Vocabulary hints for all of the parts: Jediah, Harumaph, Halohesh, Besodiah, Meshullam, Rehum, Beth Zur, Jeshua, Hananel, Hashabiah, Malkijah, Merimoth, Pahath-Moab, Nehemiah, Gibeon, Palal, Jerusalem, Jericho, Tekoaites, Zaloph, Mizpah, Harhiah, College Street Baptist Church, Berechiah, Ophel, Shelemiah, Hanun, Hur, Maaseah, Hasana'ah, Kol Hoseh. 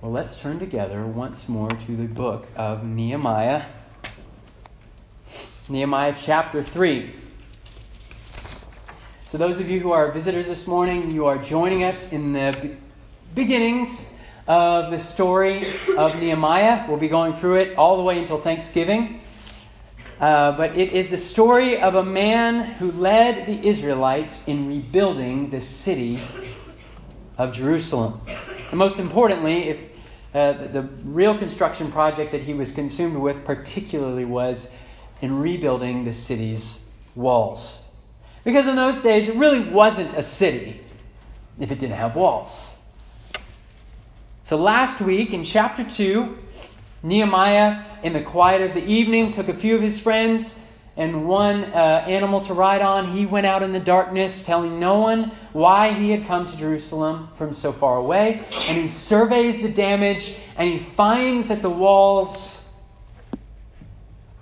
Well, let's turn together once more to the book of Nehemiah. Nehemiah chapter 3. So those of you who are visitors this morning, you are joining us in the beginnings of the story of Nehemiah. We'll be going through it all the way until Thanksgiving. But it is the story of a man who led the Israelites in rebuilding the city of Jerusalem. And most importantly, if the real construction project that he was consumed with particularly was in rebuilding the city's walls. Because in those days, it really wasn't a city if it didn't have walls. So last week in chapter 2, Nehemiah, in the quiet of the evening, took a few of his friends and one animal to ride on. He went out in the darkness, telling no one why he had come to Jerusalem from so far away. And he surveys the damage, and he finds that the walls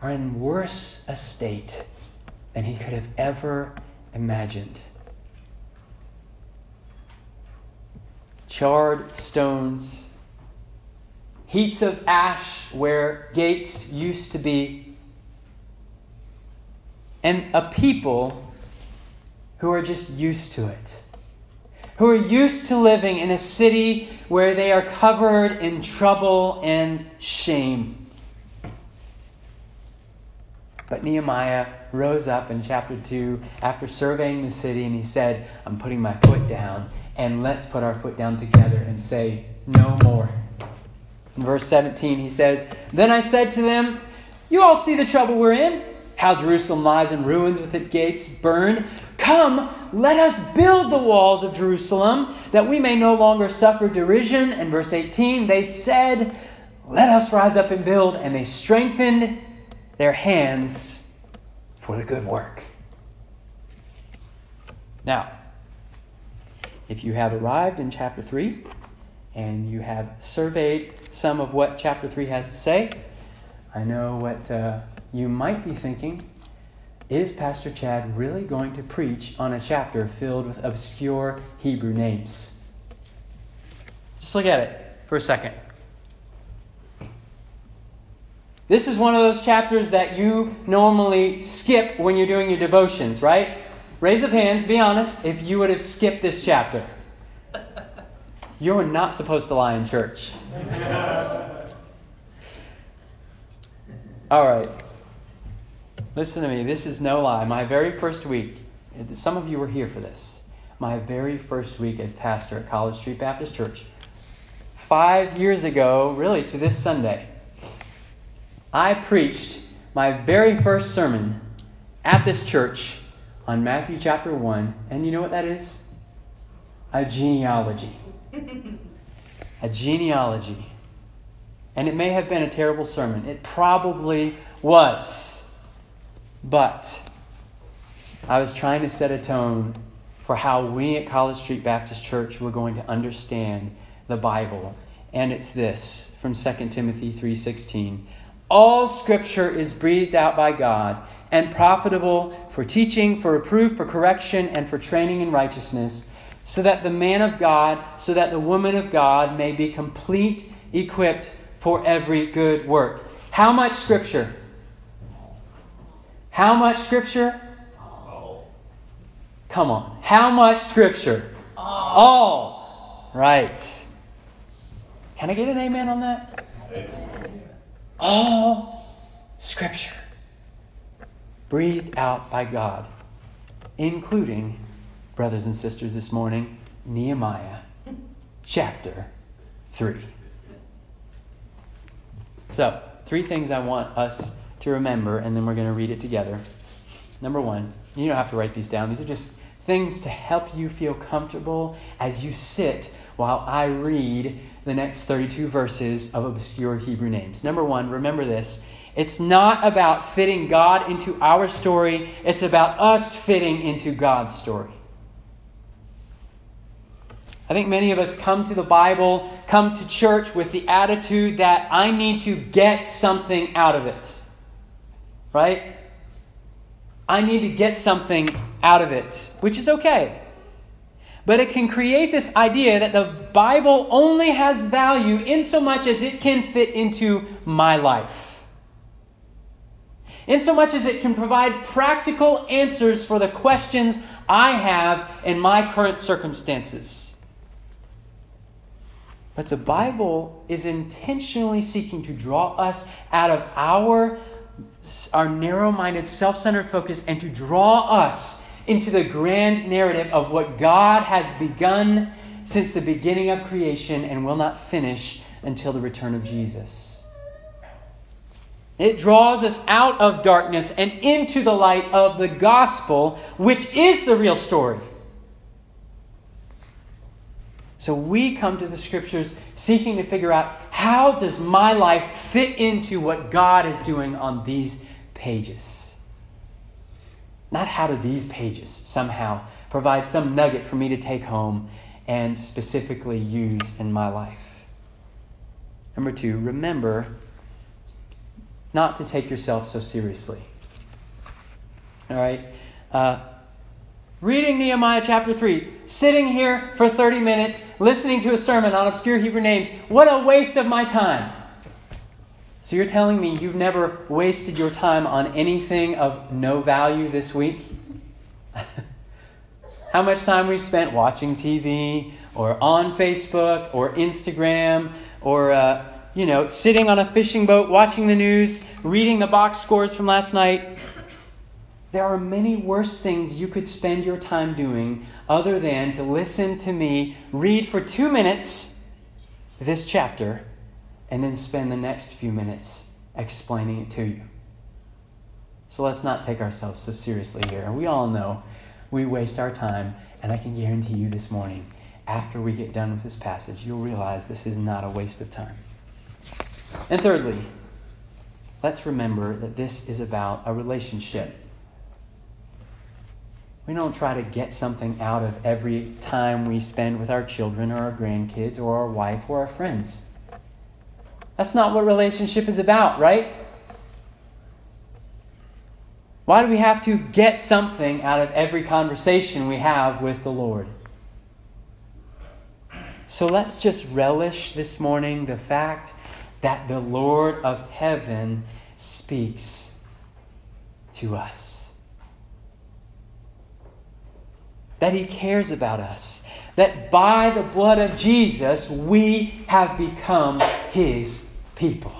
are in worse a state than he could have ever imagined. Charred stones, heaps of ash where gates used to be, and a people who are just used to it, who are used to living in a city where they are covered in trouble and shame. But Nehemiah rose up in chapter 2 after surveying the city, and he said, I'm putting my foot down, and let's put our foot down together and say no more. In verse 17 he says, Then I said to them, You all see the trouble we're in. How Jerusalem lies in ruins with its gates burned. Come, let us build the walls of Jerusalem, that we may no longer suffer derision. And verse 18, they said, Let us rise up and build. And they strengthened their hands for the good work. Now, if you have arrived in chapter 3, and you have surveyed some of what chapter 3 has to say, I know what you might be thinking, is Pastor Chad really going to preach on a chapter filled with obscure Hebrew names? Just look at it for a second. This is one of those chapters that you normally skip when you're doing your devotions, right? Raise up hands, be honest, if you would have skipped this chapter. You're not supposed to lie in church. All right. Listen to me, this is no lie. My very first week, some of you were here for this, my very first week as pastor at College Street Baptist Church, 5 years ago, really to this Sunday, I preached my very first sermon at this church on Matthew chapter 1, and you know what that is? A genealogy. A genealogy. And it may have been a terrible sermon. It probably was. But I was trying to set a tone for how we at College Street Baptist Church were going to understand the Bible. And it's this, from 2 Timothy 3:16. All Scripture is breathed out by God and profitable for teaching, for reproof, for correction, and for training in righteousness, so that the man of God, so that the woman of God may be complete, equipped for every good work. How much Scripture? How much Scripture? All. Come on. How much Scripture? All. Right. Can I get an amen on that? Amen. All Scripture. Breathed out by God. Including, brothers and sisters, this morning, Nehemiah chapter 3. So, three things I want us to remember, and then we're going to read it together. Number one, you don't have to write these down. These are just things to help you feel comfortable as you sit while I read the next 32 verses of obscure Hebrew names. Number one, remember this. It's not about fitting God into our story. It's about us fitting into God's story. I think many of us come to the Bible, come to church with the attitude that I need to get something out of it. Right? I need to get something out of it, which is okay. But it can create this idea that the Bible only has value insomuch as it can fit into my life. Insomuch as it can provide practical answers for the questions I have in my current circumstances. But the Bible is intentionally seeking to draw us out of our narrow-minded, self-centered focus and to draw us into the grand narrative of what God has begun since the beginning of creation and will not finish until the return of Jesus. It draws us out of darkness and into the light of the gospel, which is the real story. So we come to the Scriptures seeking to figure out, how does my life fit into what God is doing on these pages? Not how do these pages somehow provide some nugget for me to take home and specifically use in my life. Number two, remember not to take yourself so seriously. All right? Reading Nehemiah chapter 3, sitting here for 30 minutes, listening to a sermon on obscure Hebrew names. What a waste of my time. So you're telling me you've never wasted your time on anything of no value this week? How much time we've spent watching TV or on Facebook or Instagram or, sitting on a fishing boat, watching the news, reading the box scores from last night. There are many worse things you could spend your time doing other than to listen to me read for 2 minutes this chapter and then spend the next few minutes explaining it to you. So let's not take ourselves so seriously here. We all know we waste our time, and I can guarantee you this morning, after we get done with this passage, you'll realize this is not a waste of time. And thirdly, let's remember that this is about a relationship. We don't try to get something out of every time we spend with our children or our grandkids or our wife or our friends. That's not what relationship is about, right? Why do we have to get something out of every conversation we have with the Lord? So let's just relish this morning the fact that the Lord of heaven speaks to us. That he cares about us. That by the blood of Jesus, we have become his people.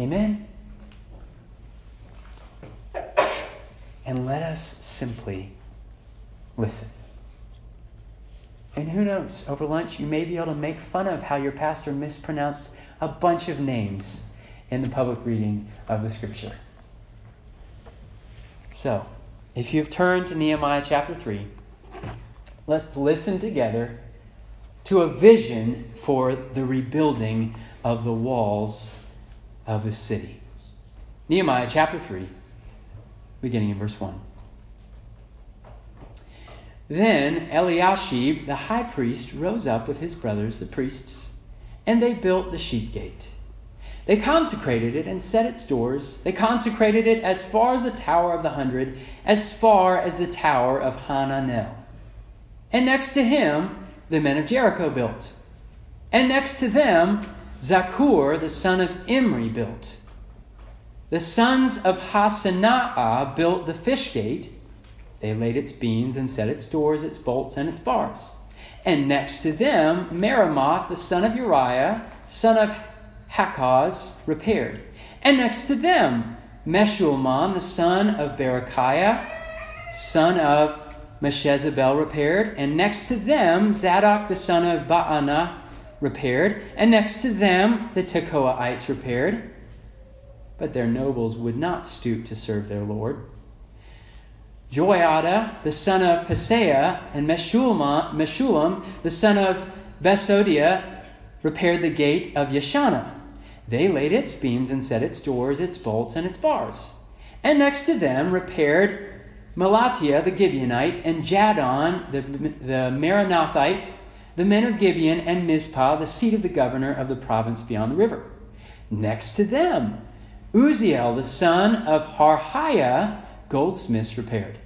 Amen? And let us simply listen. And who knows, over lunch you may be able to make fun of how your pastor mispronounced a bunch of names in the public reading of the Scripture. So, if you've turned to Nehemiah chapter 3, let's listen together to a vision for the rebuilding of the walls of the city. Nehemiah chapter 3, beginning in verse 1. Then Eliashib, the high priest, rose up with his brothers, the priests, and they built the sheep gate. They consecrated it and set its doors. They consecrated it as far as the Tower of the 100, as far as the Tower of Hananel. And next to him, the men of Jericho built. And next to them, Zakur, the son of Imri, built. The sons of Hasana'ah built the fish gate. They laid its beams and set its doors, its bolts, and its bars. And next to them, Merimoth, the son of Uriah, son of Hakkoz, repaired. And next to them, Meshulman, the son of Berechiah, son of Meshezabel repaired, and next to them Zadok the son of Baana repaired, and next to them the Tekoaites repaired. But their nobles would not stoop to serve their Lord. Joiada the son of Paseah and Meshullam the son of Besodiah repaired the gate of Yeshana. They laid its beams and set its doors, its bolts, and its bars. And next to them repaired Malkijah the Gibeonite, and Jadon the Merimothite, the men of Gibeon, and Mizpah, the seat of the governor of the province beyond the river. Next to them, Uziel the son of Harhiah, goldsmiths repaired.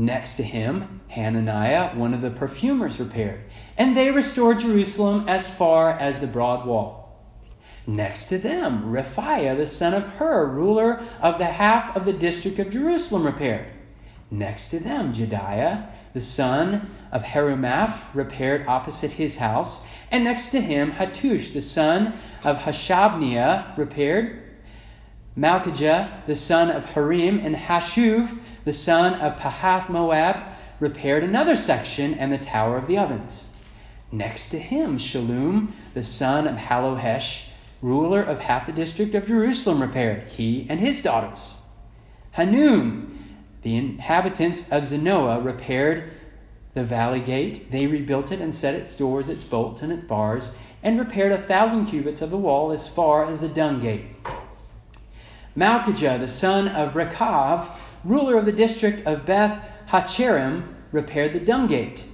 Next to him, Hananiah, one of the perfumers, repaired, and they restored Jerusalem as far as the broad wall. Next to them, Rephaiah, the son of Hur, ruler of the half of the district of Jerusalem, repaired. Next to them, Jediah, the son of Harumaph, repaired opposite his house. And next to him, Hattush, the son of Hashabniah, repaired. Malkijah, the son of Harim, and Hashuv, the son of Pahath-Moab, repaired another section and the Tower of the Ovens. Next to him, Shallum, the son of Halohesh, ruler of half the district of Jerusalem, repaired, he and his daughters. Hanun, the inhabitants of Zanoah, repaired the valley gate. They rebuilt it and set its doors, its bolts, and its bars, and repaired 1,000 cubits of the wall as far as the dung gate. Malkijah, the son of Rekav, ruler of the district of Beth Hacherim, repaired the dung gate.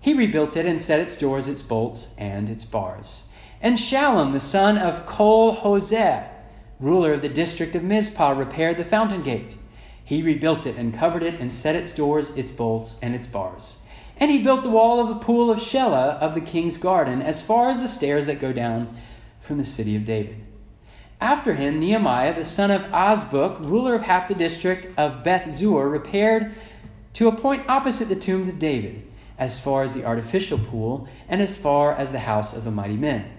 He rebuilt it and set its doors, its bolts, and its bars. And Shallum, the son of Kol Hoseh, ruler of the district of Mizpah, repaired the fountain gate. He rebuilt it and covered it and set its doors, its bolts, and its bars. And he built the wall of the pool of Shelah of the king's garden as far as the stairs that go down from the city of David. After him, Nehemiah, the son of Azbuk, ruler of half the district of Beth Zur, repaired to a point opposite the tombs of David, as far as the artificial pool and as far as the house of the mighty men.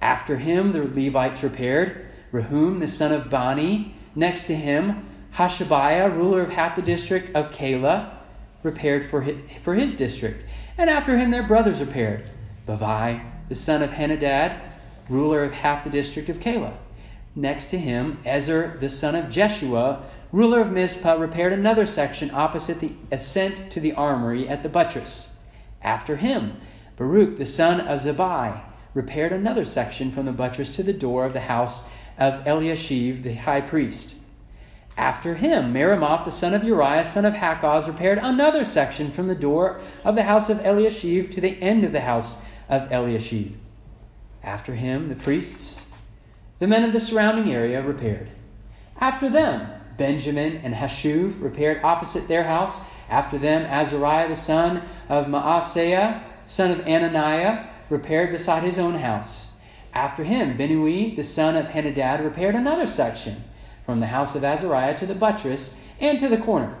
After him, the Levites repaired. Rehum, the son of Bani, next to him, Hashabiah, ruler of half the district of Keilah, repaired for his district. And after him their brothers repaired. Bavai, the son of Hanadad, ruler of half the district of Keilah. Next to him, Ezer, the son of Jeshua, ruler of Mizpah, repaired another section opposite the ascent to the armory at the buttress. After him, Baruch, the son of Zabai, repaired another section from the buttress to the door of the house of Eliashib, the high priest. After him, Merimoth, the son of Uriah, son of Hakkoz, repaired another section from the door of the house of Eliashib to the end of the house of Eliashib. After him, the priests, the men of the surrounding area, repaired. After them, Benjamin and Hashuv repaired opposite their house. After them, Azariah, the son of Maaseah, son of Hananiah, repaired beside his own house. After him, Benui, the son of Hanadad, repaired another section from the house of Azariah to the buttress and to the corner.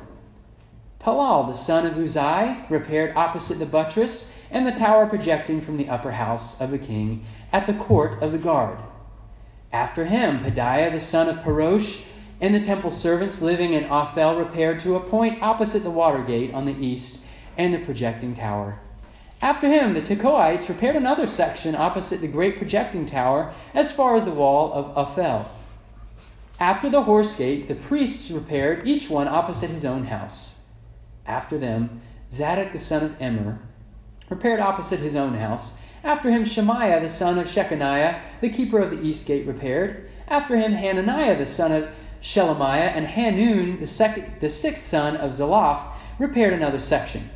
Palal, the son of Uzai, repaired opposite the buttress and the tower projecting from the upper house of the king at the court of the guard. After him, Pedaiah, the son of Perosh, and the temple servants living in Ophel repaired to a point opposite the water gate on the east and the projecting tower. After him, the Tekoaites repaired another section opposite the great projecting tower as far as the wall of Ophel. After the horse gate, the priests repaired, each one opposite his own house. After them, Zadok the son of Imri repaired opposite his own house. After him, Shemaiah the son of Shechaniah, the keeper of the east gate, repaired. After him, Hananiah the son of Shelemiah, and Hanun the sixth son of Zaloph, repaired another section.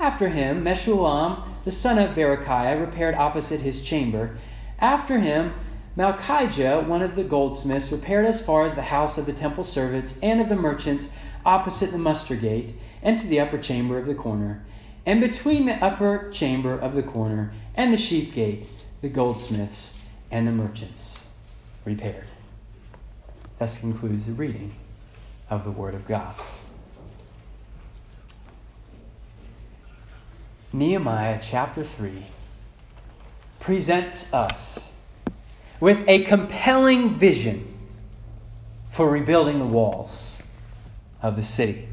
After him, Meshullam the son of Berechiah repaired opposite his chamber. After him, Malkijah, one of the goldsmiths, repaired as far as the house of the temple servants and of the merchants opposite the muster gate and to the upper chamber of the corner, and between the upper chamber of the corner and the sheep gate, the goldsmiths and the merchants repaired. Thus concludes the reading of the Word of God. Nehemiah chapter 3 presents us with a compelling vision for rebuilding the walls of the city.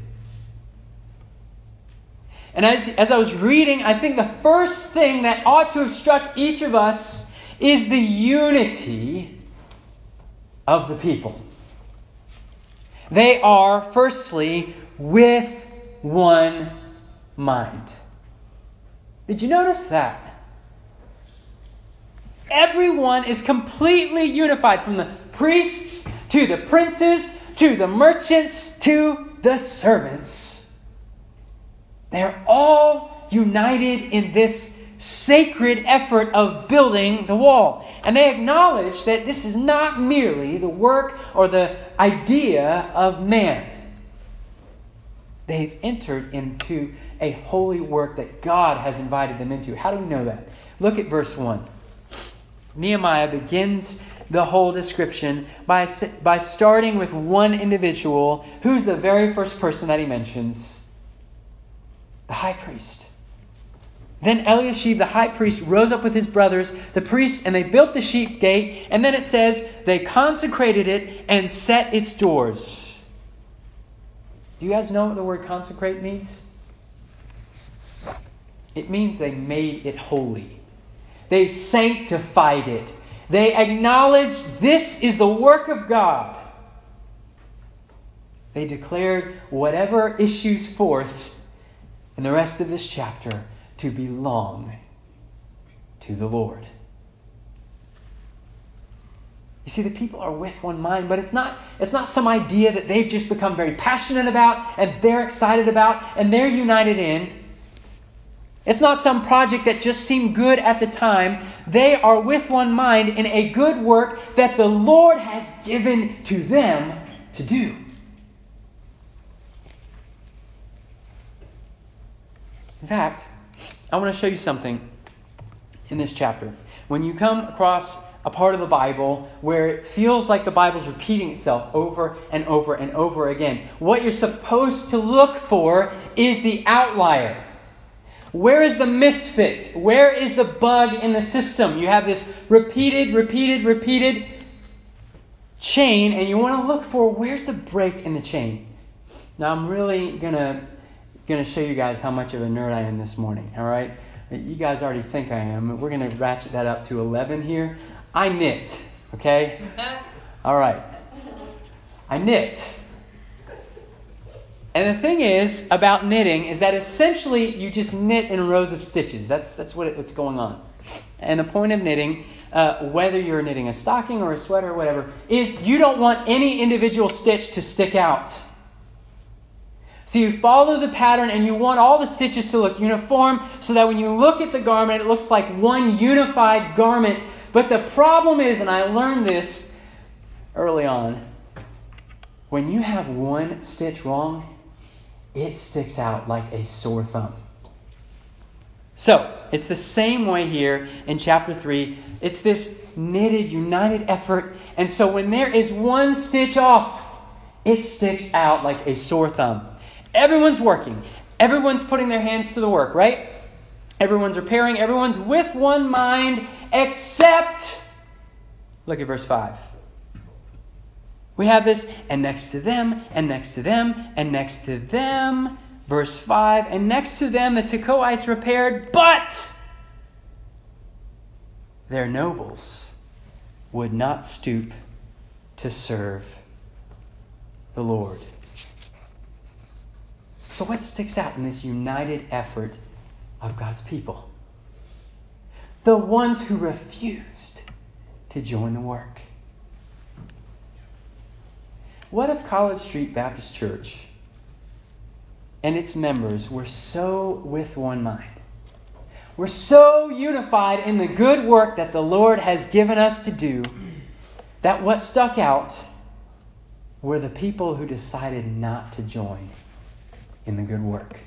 And as I was reading, I think the first thing that ought to have struck each of us is the unity of the people. They are, firstly, with one mind. Did you notice that? Everyone is completely unified, from the priests to the princes to the merchants to the servants. They're all united in this sacred effort of building the wall. And they acknowledge that this is not merely the work or the idea of man. They've entered into a holy work that God has invited them into. How do we know that? Look at verse 1. Nehemiah begins the whole description by starting with one individual. Who's the very first person that he mentions? The high priest. Then Eliashib, the high priest, rose up with his brothers, the priests, and they built the sheep gate. And then it says, they consecrated it and set its doors. Do you guys know what the word consecrate means? It means they made it holy. They sanctified it. They acknowledged this is the work of God. They declared whatever issues forth in the rest of this chapter to belong to the Lord. You see, the people are with one mind, but it's not some idea that they've just become very passionate about and they're excited about and they're united in. It's not some project that just seemed good at the time. They are with one mind in a good work that the Lord has given to them to do. In fact, I want to show you something in this chapter. When you come across a part of the Bible where it feels like the Bible's repeating itself over and over and over again, what you're supposed to look for is the outlier. Where is the misfit? Where is the bug in the system? You have this repeated chain, and you want to look for where's the break in the chain. Now, I'm really going to show you guys how much of a nerd I am this morning, all right? You guys already think I am. We're going to ratchet that up to 11 here. I knit, okay? All right. I knit. And the thing is about knitting is that essentially you just knit in rows of stitches. That's what's going on. And the point of knitting, whether you're knitting a stocking or a sweater or whatever, is you don't want any individual stitch to stick out. So you follow the pattern and you want all the stitches to look uniform so that when you look at the garment, it looks like one unified garment. But the problem is, and I learned this early on, when you have one stitch wrong, it sticks out like a sore thumb. So, it's the same way here in chapter 3. It's this knitted, united effort. And so when there is one stitch off, it sticks out like a sore thumb. Everyone's working. Everyone's putting their hands to the work, right? Everyone's repairing. Everyone's with one mind except, look at verse 5. We have this, and next to them, and next to them, and next to them. Verse 5, and next to them the Tekoaites repaired, but their nobles would not stoop to serve the Lord. So what sticks out in this united effort of God's people? The ones who refused to join the work. What if College Street Baptist Church and its members were so with one mind? We're so unified in the good work that the Lord has given us to do that what stuck out were the people who decided not to join in the good work.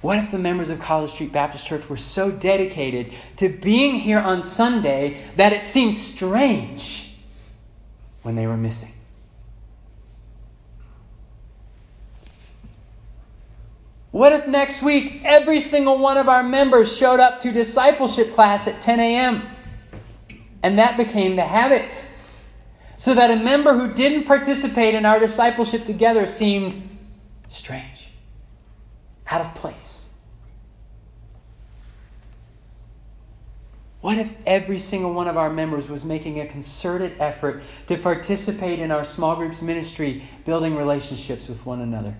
What if the members of College Street Baptist Church were so dedicated to being here on Sunday that it seemed strange when they were missing? What if next week every single one of our members showed up to discipleship class at 10 a.m. and that became the habit, so that a member who didn't participate in our discipleship together seemed strange? Out of place. What if every single one of our members was making a concerted effort to participate in our small groups ministry, building relationships with one another?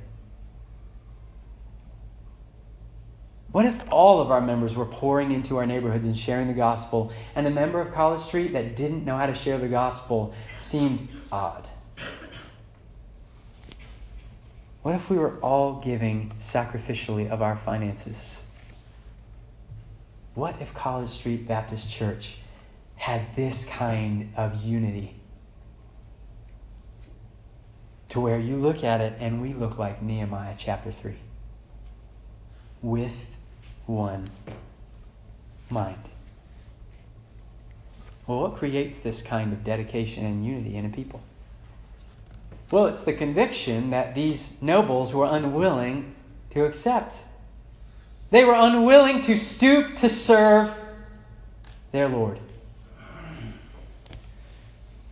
What if all of our members were pouring into our neighborhoods and sharing the gospel, and a member of College Street that didn't know how to share the gospel seemed odd? What if we were all giving sacrificially of our finances? What if College Street Baptist Church had this kind of unity? to where you look at it and we look like Nehemiah chapter 3. With one mind. Well, what creates this kind of dedication and unity in a people? Well, it's the conviction that these nobles were unwilling to accept. They were unwilling to stoop to serve their Lord.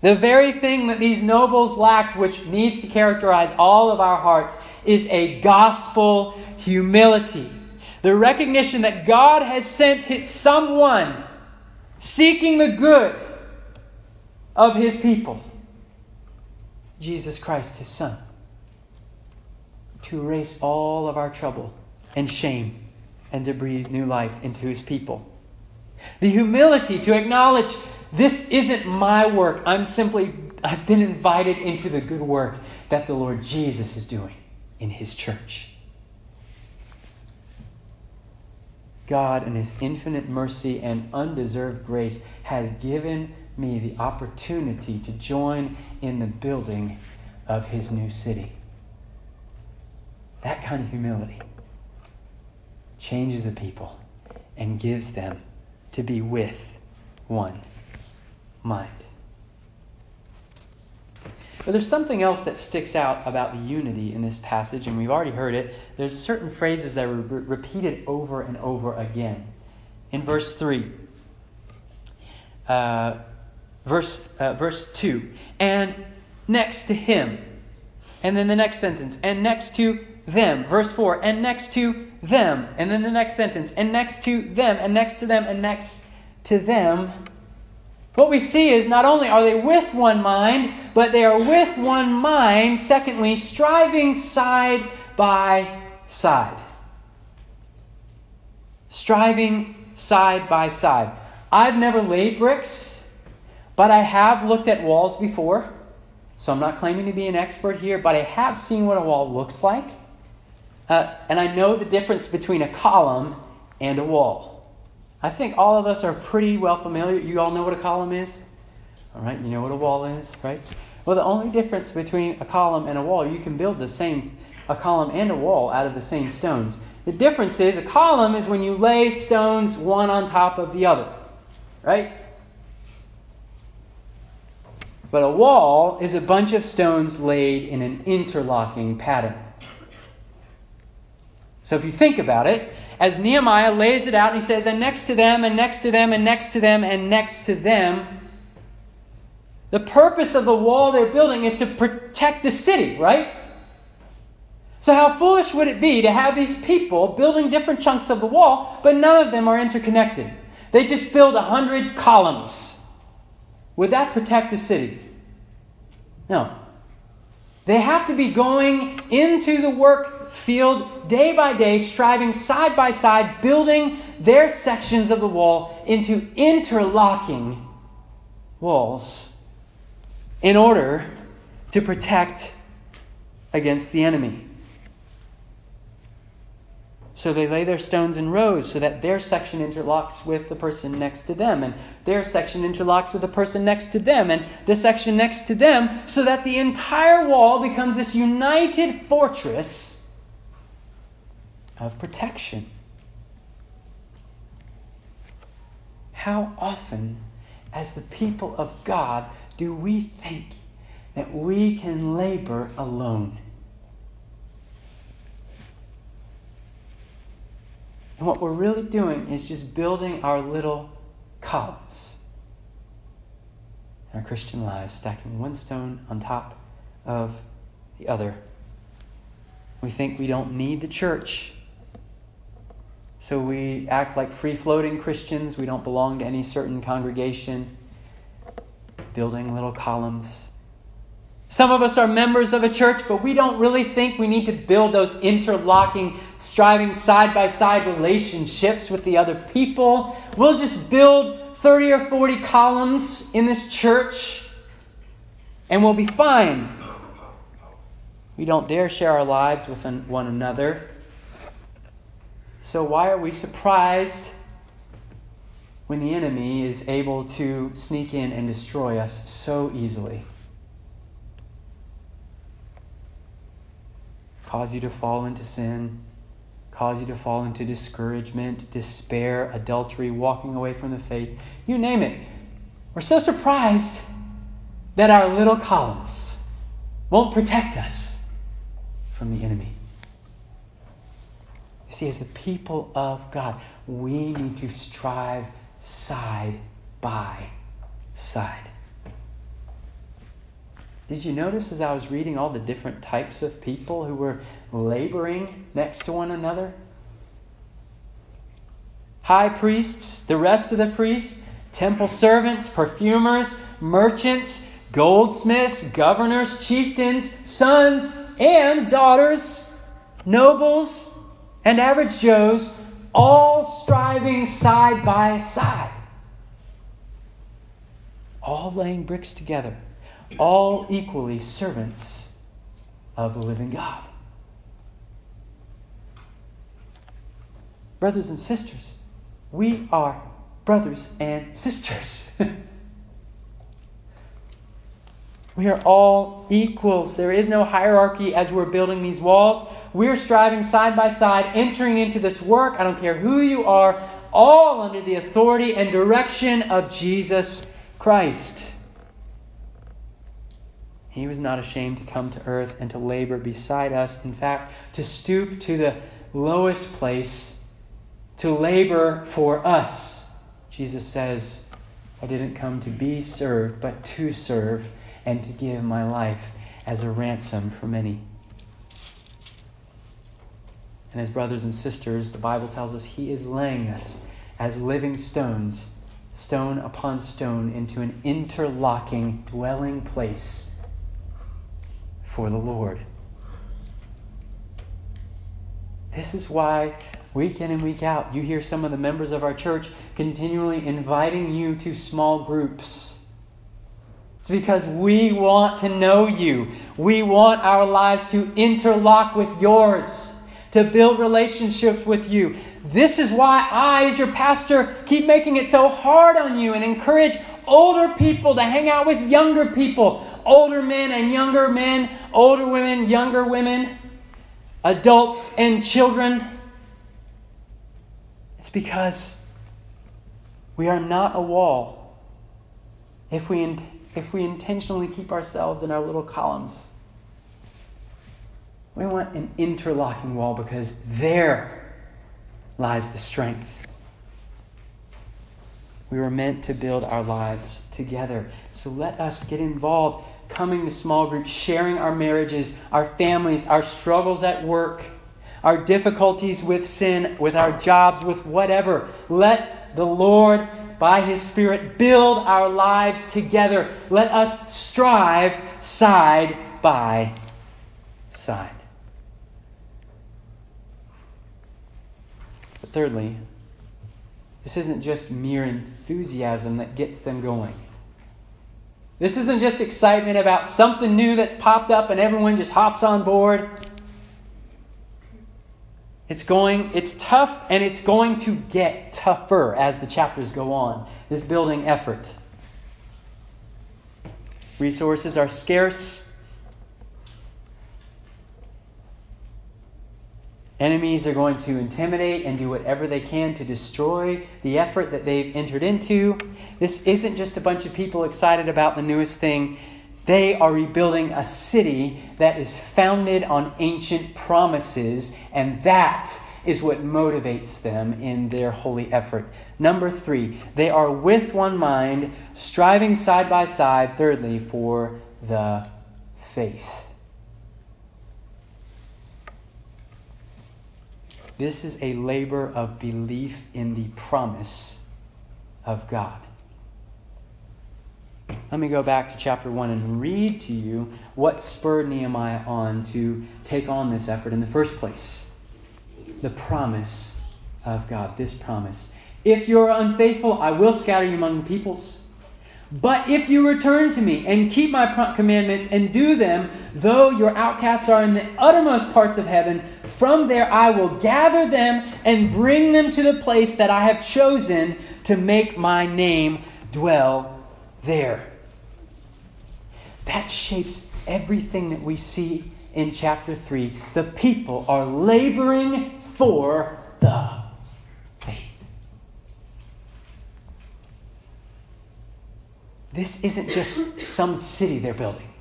The very thing that these nobles lacked, which needs to characterize all of our hearts, is a gospel humility. The recognition that God has sent someone seeking the good of His people. Jesus Christ, His Son, to erase all of our trouble and shame and to breathe new life into His people. The humility to acknowledge this isn't my work. I've been invited into the good work that the Lord Jesus is doing in His church. God, in His infinite mercy and undeserved grace, has given me the opportunity to join in the building of His new city. That kind of humility changes the people and gives them to be with one mind. But there's something else that sticks out about the unity in this passage, and we've already heard it. There's certain phrases that are repeated over and over again. In verse 3, verse 2, and next to him, and then the next sentence, and next to them. Verse 4, and next to them, and then the next sentence, and next to them, and next to them, and next to them. What we see is not only are they with one mind, but they are with one mind, secondly, striving side by side. Striving side by side. I've never laid bricks, but I have looked at walls before. So I'm not claiming to be an expert here, but I have seen what a wall looks like. And I know the difference between a column and a wall. I think all of us are pretty well familiar. You all know what a column is? All right, you know what a wall is, right? Well, the only difference between a column and a wall, you can build a column and a wall out of the same stones. The difference is a column is when you lay stones one on top of the other, right? But a wall is a bunch of stones laid in an interlocking pattern. So if you think about it, as Nehemiah lays it out, and he says, and next to them, and next to them, and next to them, and next to them, the purpose of the wall they're building is to protect the city, right? So how foolish would it be to have these people building different chunks of the wall, but none of them are interconnected? They just build 100 columns. Would that protect the city? No. They have to be going into the work field day by day, striving side by side, building their sections of the wall into interlocking walls in order to protect against the enemy. So they lay their stones in rows so that their section interlocks with the person next to them, and their section interlocks with the person next to them, and the section next to them, so that the entire wall becomes this united fortress of protection. How often, as the people of God, do we think that we can labor alone? And what we're really doing is just building our little columns in our Christian lives, stacking one stone on top of the other. We think we don't need the church, so we act like free-floating Christians. We don't belong to any certain congregation, building little columns. Some of us are members of a church, but we don't really think we need to build those interlocking, striving side-by-side relationships with the other people. We'll just build 30 or 40 columns in this church, and we'll be fine. We don't dare share our lives with one another. So why are we surprised when the enemy is able to sneak in and destroy us so easily? cause you to fall into sin, cause you to fall into discouragement, despair, adultery, walking away from the faith, you name it. We're so surprised that our little columns won't protect us from the enemy. You see, as the people of God, we need to strive side by side. Did you notice as I was reading all the different types of people who were laboring next to one another? High priests, the rest of the priests, temple servants, perfumers, merchants, goldsmiths, governors, chieftains, sons and daughters, nobles and average Joes, all striving side by side. All laying bricks together. All equally servants of the living God. Brothers and sisters, we are brothers and sisters. We are all equals. There is no hierarchy as we're building these walls. We're striving side by side, entering into this work. I don't care who you are, all under the authority and direction of Jesus Christ. He was not ashamed to come to earth and to labor beside us. In fact, to stoop to the lowest place to labor for us. Jesus says, I didn't come to be served, but to serve and to give my life as a ransom for many. And as brothers and sisters, the Bible tells us he is laying us as living stones, stone upon stone, into an interlocking dwelling place for the Lord. This is why week in and week out you hear some of the members of our church continually inviting you to small groups. It's because we want to know you. We want our lives to interlock with yours, to build relationships with you. This is why I, as your pastor, keep making it so hard on you and encourage older people to hang out with younger people. Older men and younger men, older women, younger women, adults and children. It's because we are not a wall if we intentionally keep ourselves in our little columns. We want an interlocking wall because there lies the strength. We were meant to build our lives together. So let us get involved, coming to small groups, sharing our marriages, our families, our struggles at work, our difficulties with sin, with our jobs, with whatever. Let the Lord, by His Spirit, build our lives together. Let us strive side by side. But thirdly, this isn't just mere enthusiasm that gets them going. This isn't just excitement about something new that's popped up and everyone just hops on board. It's tough, and it's going to get tougher as the chapters go on. This building effort. Resources are scarce. Enemies are going to intimidate and do whatever they can to destroy the effort that they've entered into. This isn't just a bunch of people excited about the newest thing. They are rebuilding a city that is founded on ancient promises, and that is what motivates them in their holy effort. Number three, they are with one mind, striving side by side, thirdly, for the faith. This is a labor of belief in the promise of God. Let me go back to chapter 1 and read to you what spurred Nehemiah on to take on this effort in the first place. The promise of God, this promise. If you are unfaithful, I will scatter you among the peoples. But if you return to me and keep my commandments and do them, though your outcasts are in the uttermost parts of heaven, from there I will gather them and bring them to the place that I have chosen to make my name dwell there. That shapes everything that we see in chapter 3, the people are laboring for the faith. This isn't just some city they're building.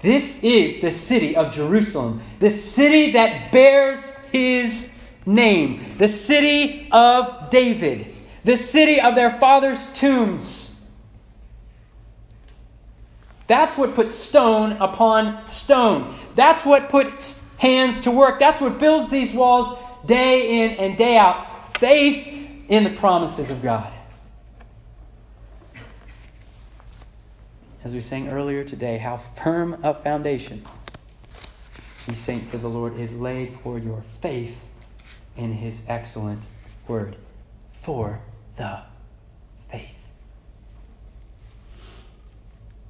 This is the city of Jerusalem, the city that bears his name, the city of David, the city of their fathers' tombs. That's what puts stone upon stone. That's what puts hands to work. That's what builds these walls day in and day out. Faith in the promises of God. As we sang earlier today, how firm a foundation, ye saints of the Lord, is laid for your faith in his excellent word. For the faith.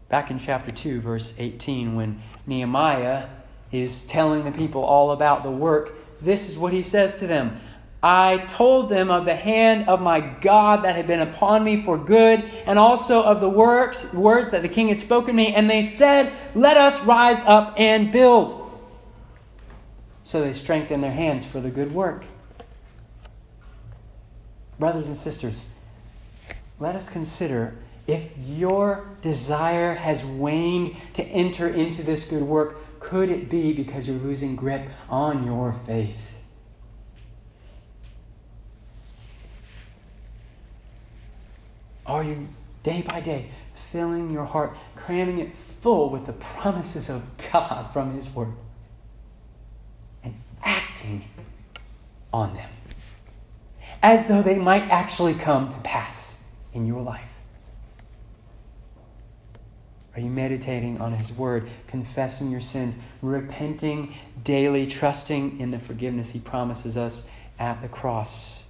Back in chapter 2, verse 18, when Nehemiah is telling the people all about the work, this is what he says to them. I told them of the hand of my God that had been upon me for good, and also of the words that the king had spoken to me. And they said, let us rise up and build. So they strengthened their hands for the good work. Brothers and sisters, let us consider if your desire has waned to enter into this good work, could it be because you're losing grip on your faith? Are you, day by day, filling your heart, cramming it full with the promises of God from his word and acting on them as though they might actually come to pass in your life? Are you meditating on his word, confessing your sins, repenting daily, trusting in the forgiveness he promises us at the cross?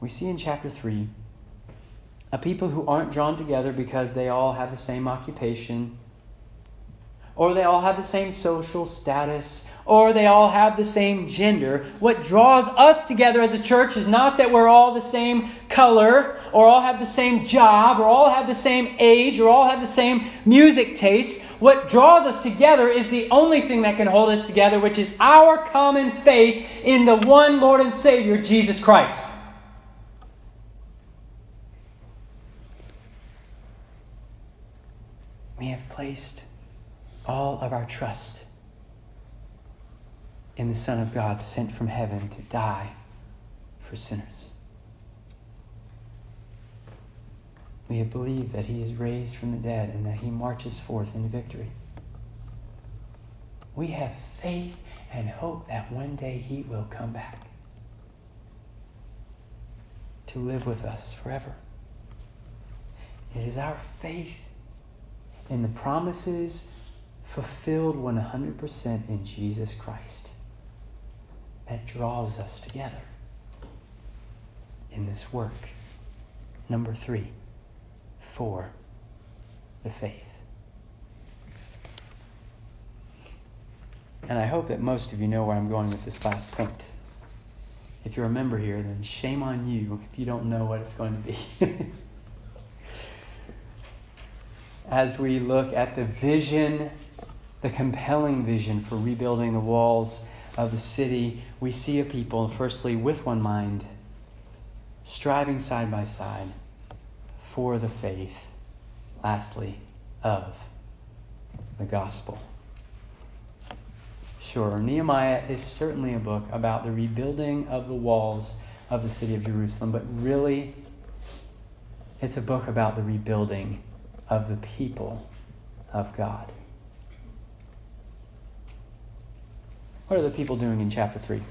We see in chapter 3 a people who aren't drawn together because they all have the same occupation, or they all have the same social status, or they all have the same gender. What draws us together as a church is not that we're all the same color, or all have the same job, or all have the same age, or all have the same music taste. What draws us together is the only thing that can hold us together, which is our common faith in the one Lord and Savior, Jesus Christ. We have placed all of our trust in the Son of God sent from heaven to die for sinners. We have believed that he is raised from the dead and that he marches forth into victory. We have faith and hope that one day he will come back to live with us forever. It is our faith in the promises fulfilled 100% in Jesus Christ that draws us together in this work. Number 3, for the faith. And I hope that most of you know where I'm going with this last point. If you're a member here, then shame on you if you don't know what it's going to be. As we look at the vision, the compelling vision for rebuilding the walls of the city, we see a people, firstly, with one mind, striving side by side for the faith, lastly, of the gospel. Sure, Nehemiah is certainly a book about the rebuilding of the walls of the city of Jerusalem, but really, it's a book about the rebuilding of the people of God. What are the people doing in chapter 3?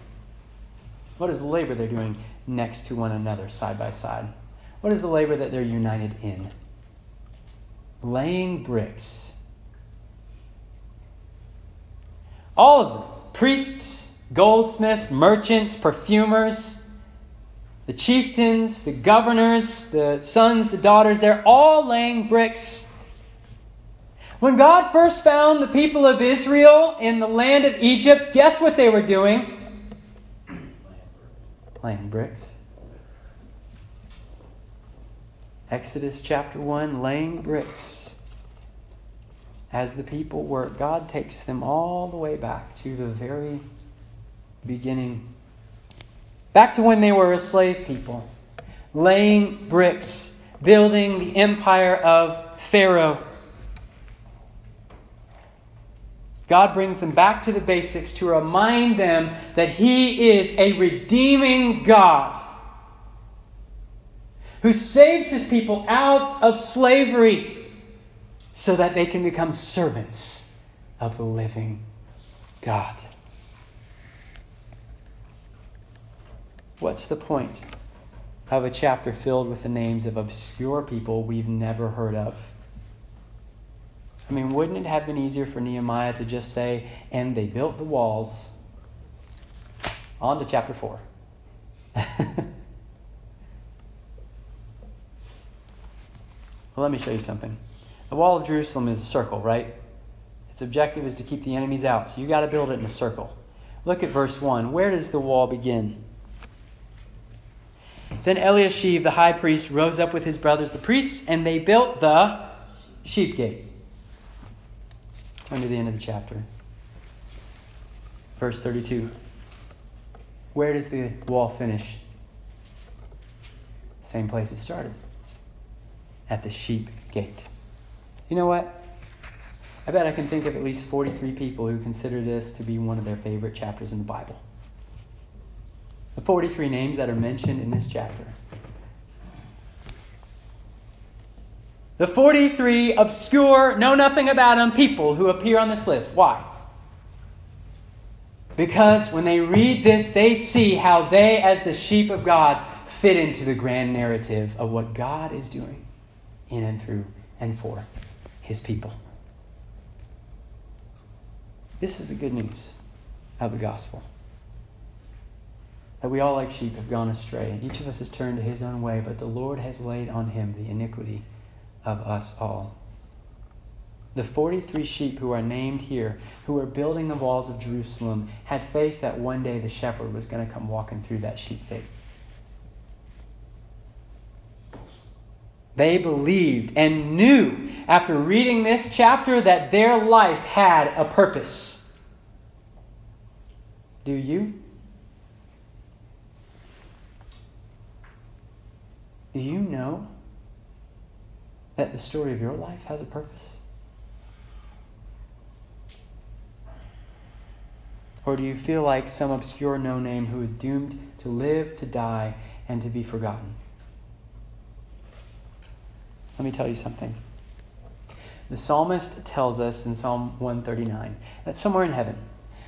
What is the labor they're doing next to one another, side by side? What is the labor that they're united in? Laying bricks. All of them. Priests, goldsmiths, merchants, perfumers, the chieftains, the governors, the sons, the daughters, they're all laying bricks. When God first found the people of Israel in the land of Egypt, guess what they were doing? Laying bricks. Exodus chapter 1, laying bricks. as the people work, God takes them all the way back to the very beginning. Back to when they were a slave people, laying bricks, building the empire of Pharaoh. God brings them back to the basics to remind them that He is a redeeming God who saves His people out of slavery so that they can become servants of the living God. What's the point of a chapter filled with the names of obscure people we've never heard of? I mean, wouldn't it have been easier for Nehemiah to just say, and they built the walls? On to chapter 4. Well, let me show you something. The wall of Jerusalem is a circle, right? Its objective is to keep the enemies out, so you got to build it in a circle. Look at verse 1. Where does the wall begin? Then Eliashib, the high priest, rose up with his brothers, the priests, and they built the sheep gate. Turn to the end of the chapter. Verse 32. Where does the wall finish? Same place it started. At the sheep gate. You know what? I bet I can think of at least 43 people who consider this to be one of their favorite chapters in the Bible. The 43 names that are mentioned in this chapter. The 43 obscure, know-nothing-about-them people who appear on this list. Why? Because when they read this, they see how they, as the sheep of God, fit into the grand narrative of what God is doing in and through and for His people. This is the good news of the gospel. That we all, like sheep, have gone astray, and each of us has turned to his own way, but the Lord has laid on Him the iniquity of us all. The 43 sheep who are named here, who were building the walls of Jerusalem, had faith that one day the shepherd was going to come walking through that sheep gate. They believed and knew after reading this chapter that their life had a purpose. Do you? Do you know that the story of your life has a purpose? Or do you feel like some obscure no-name who is doomed to live, to die, and to be forgotten? Let me tell you something. The psalmist tells us in Psalm 139 that somewhere in heaven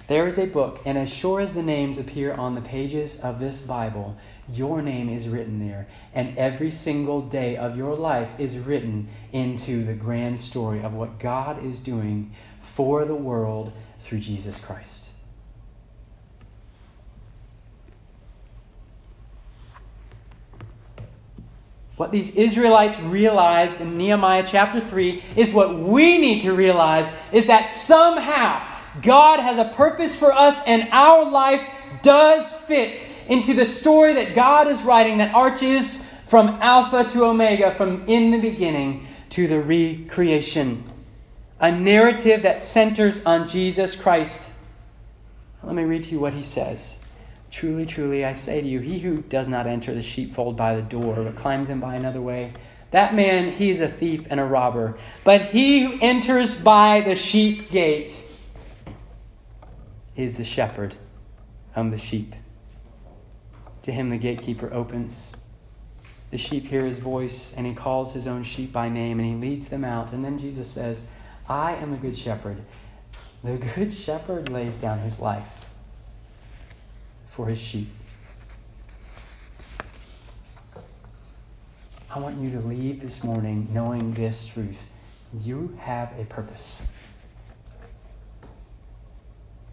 there is a book, and as sure as the names appear on the pages of this Bible, your name is written there, and every single day of your life is written into the grand story of what God is doing for the world through Jesus Christ. What these Israelites realized in Nehemiah chapter 3 is what we need to realize, is that somehow God has a purpose for us, and our life does fit into the story that God is writing that arches from Alpha to Omega, from in the beginning to the recreation. A narrative that centers on Jesus Christ. Let me read to you what he says. Truly, truly, I say to you, he who does not enter the sheepfold by the door, but climbs in by another way, that man, he is a thief and a robber. But he who enters by the sheep gate is the shepherd of the sheep. To him the gatekeeper opens. The sheep hear his voice, and he calls his own sheep by name, and he leads them out. And then Jesus says, I am the good shepherd. The good shepherd lays down his life for his sheep. I want you to leave this morning knowing this truth. You have a purpose.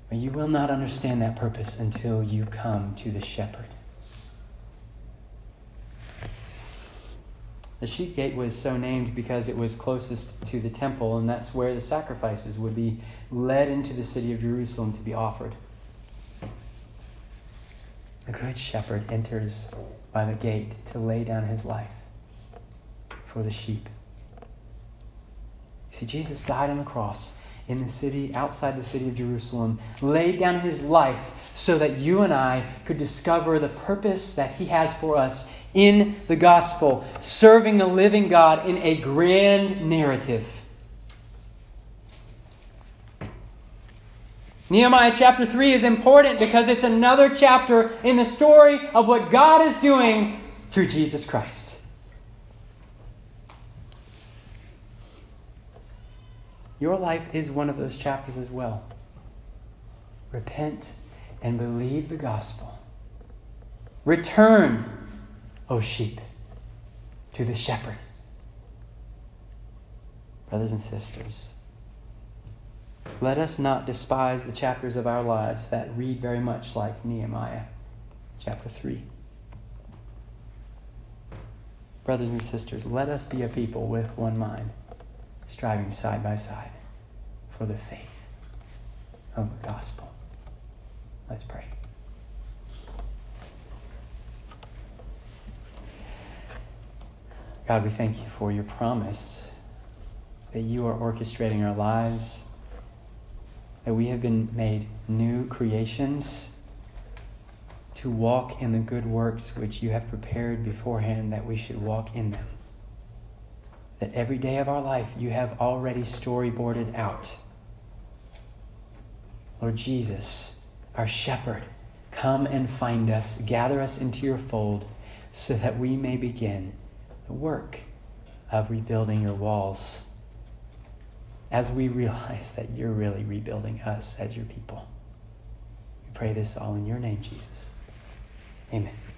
But you will not understand that purpose until you come to the shepherd. The sheep gate was so named because it was closest to the temple, and that's where the sacrifices would be led into the city of Jerusalem to be offered. The good shepherd enters by the gate to lay down his life for the sheep. See, Jesus died on the cross in the city, outside the city of Jerusalem, laid down his life so that you and I could discover the purpose that he has for us in the gospel, serving the living God in a grand narrative. Nehemiah chapter 3 is important because it's another chapter in the story of what God is doing through Jesus Christ. Your life is one of those chapters as well. Repent and believe the gospel. Return, O sheep, to the shepherd. Brothers and sisters, let us not despise the chapters of our lives that read very much like Nehemiah chapter 3. Brothers and sisters, let us be a people with one mind, striving side by side for the faith of the gospel. Let's pray. God, we thank you for your promise that you are orchestrating our lives, that we have been made new creations to walk in the good works which you have prepared beforehand that we should walk in them. That every day of our life you have already storyboarded out. Lord Jesus, our shepherd, come and find us, gather us into your fold so that we may begin the work of rebuilding your walls, as we realize that you're really rebuilding us as your people. We pray this all in your name, Jesus. Amen.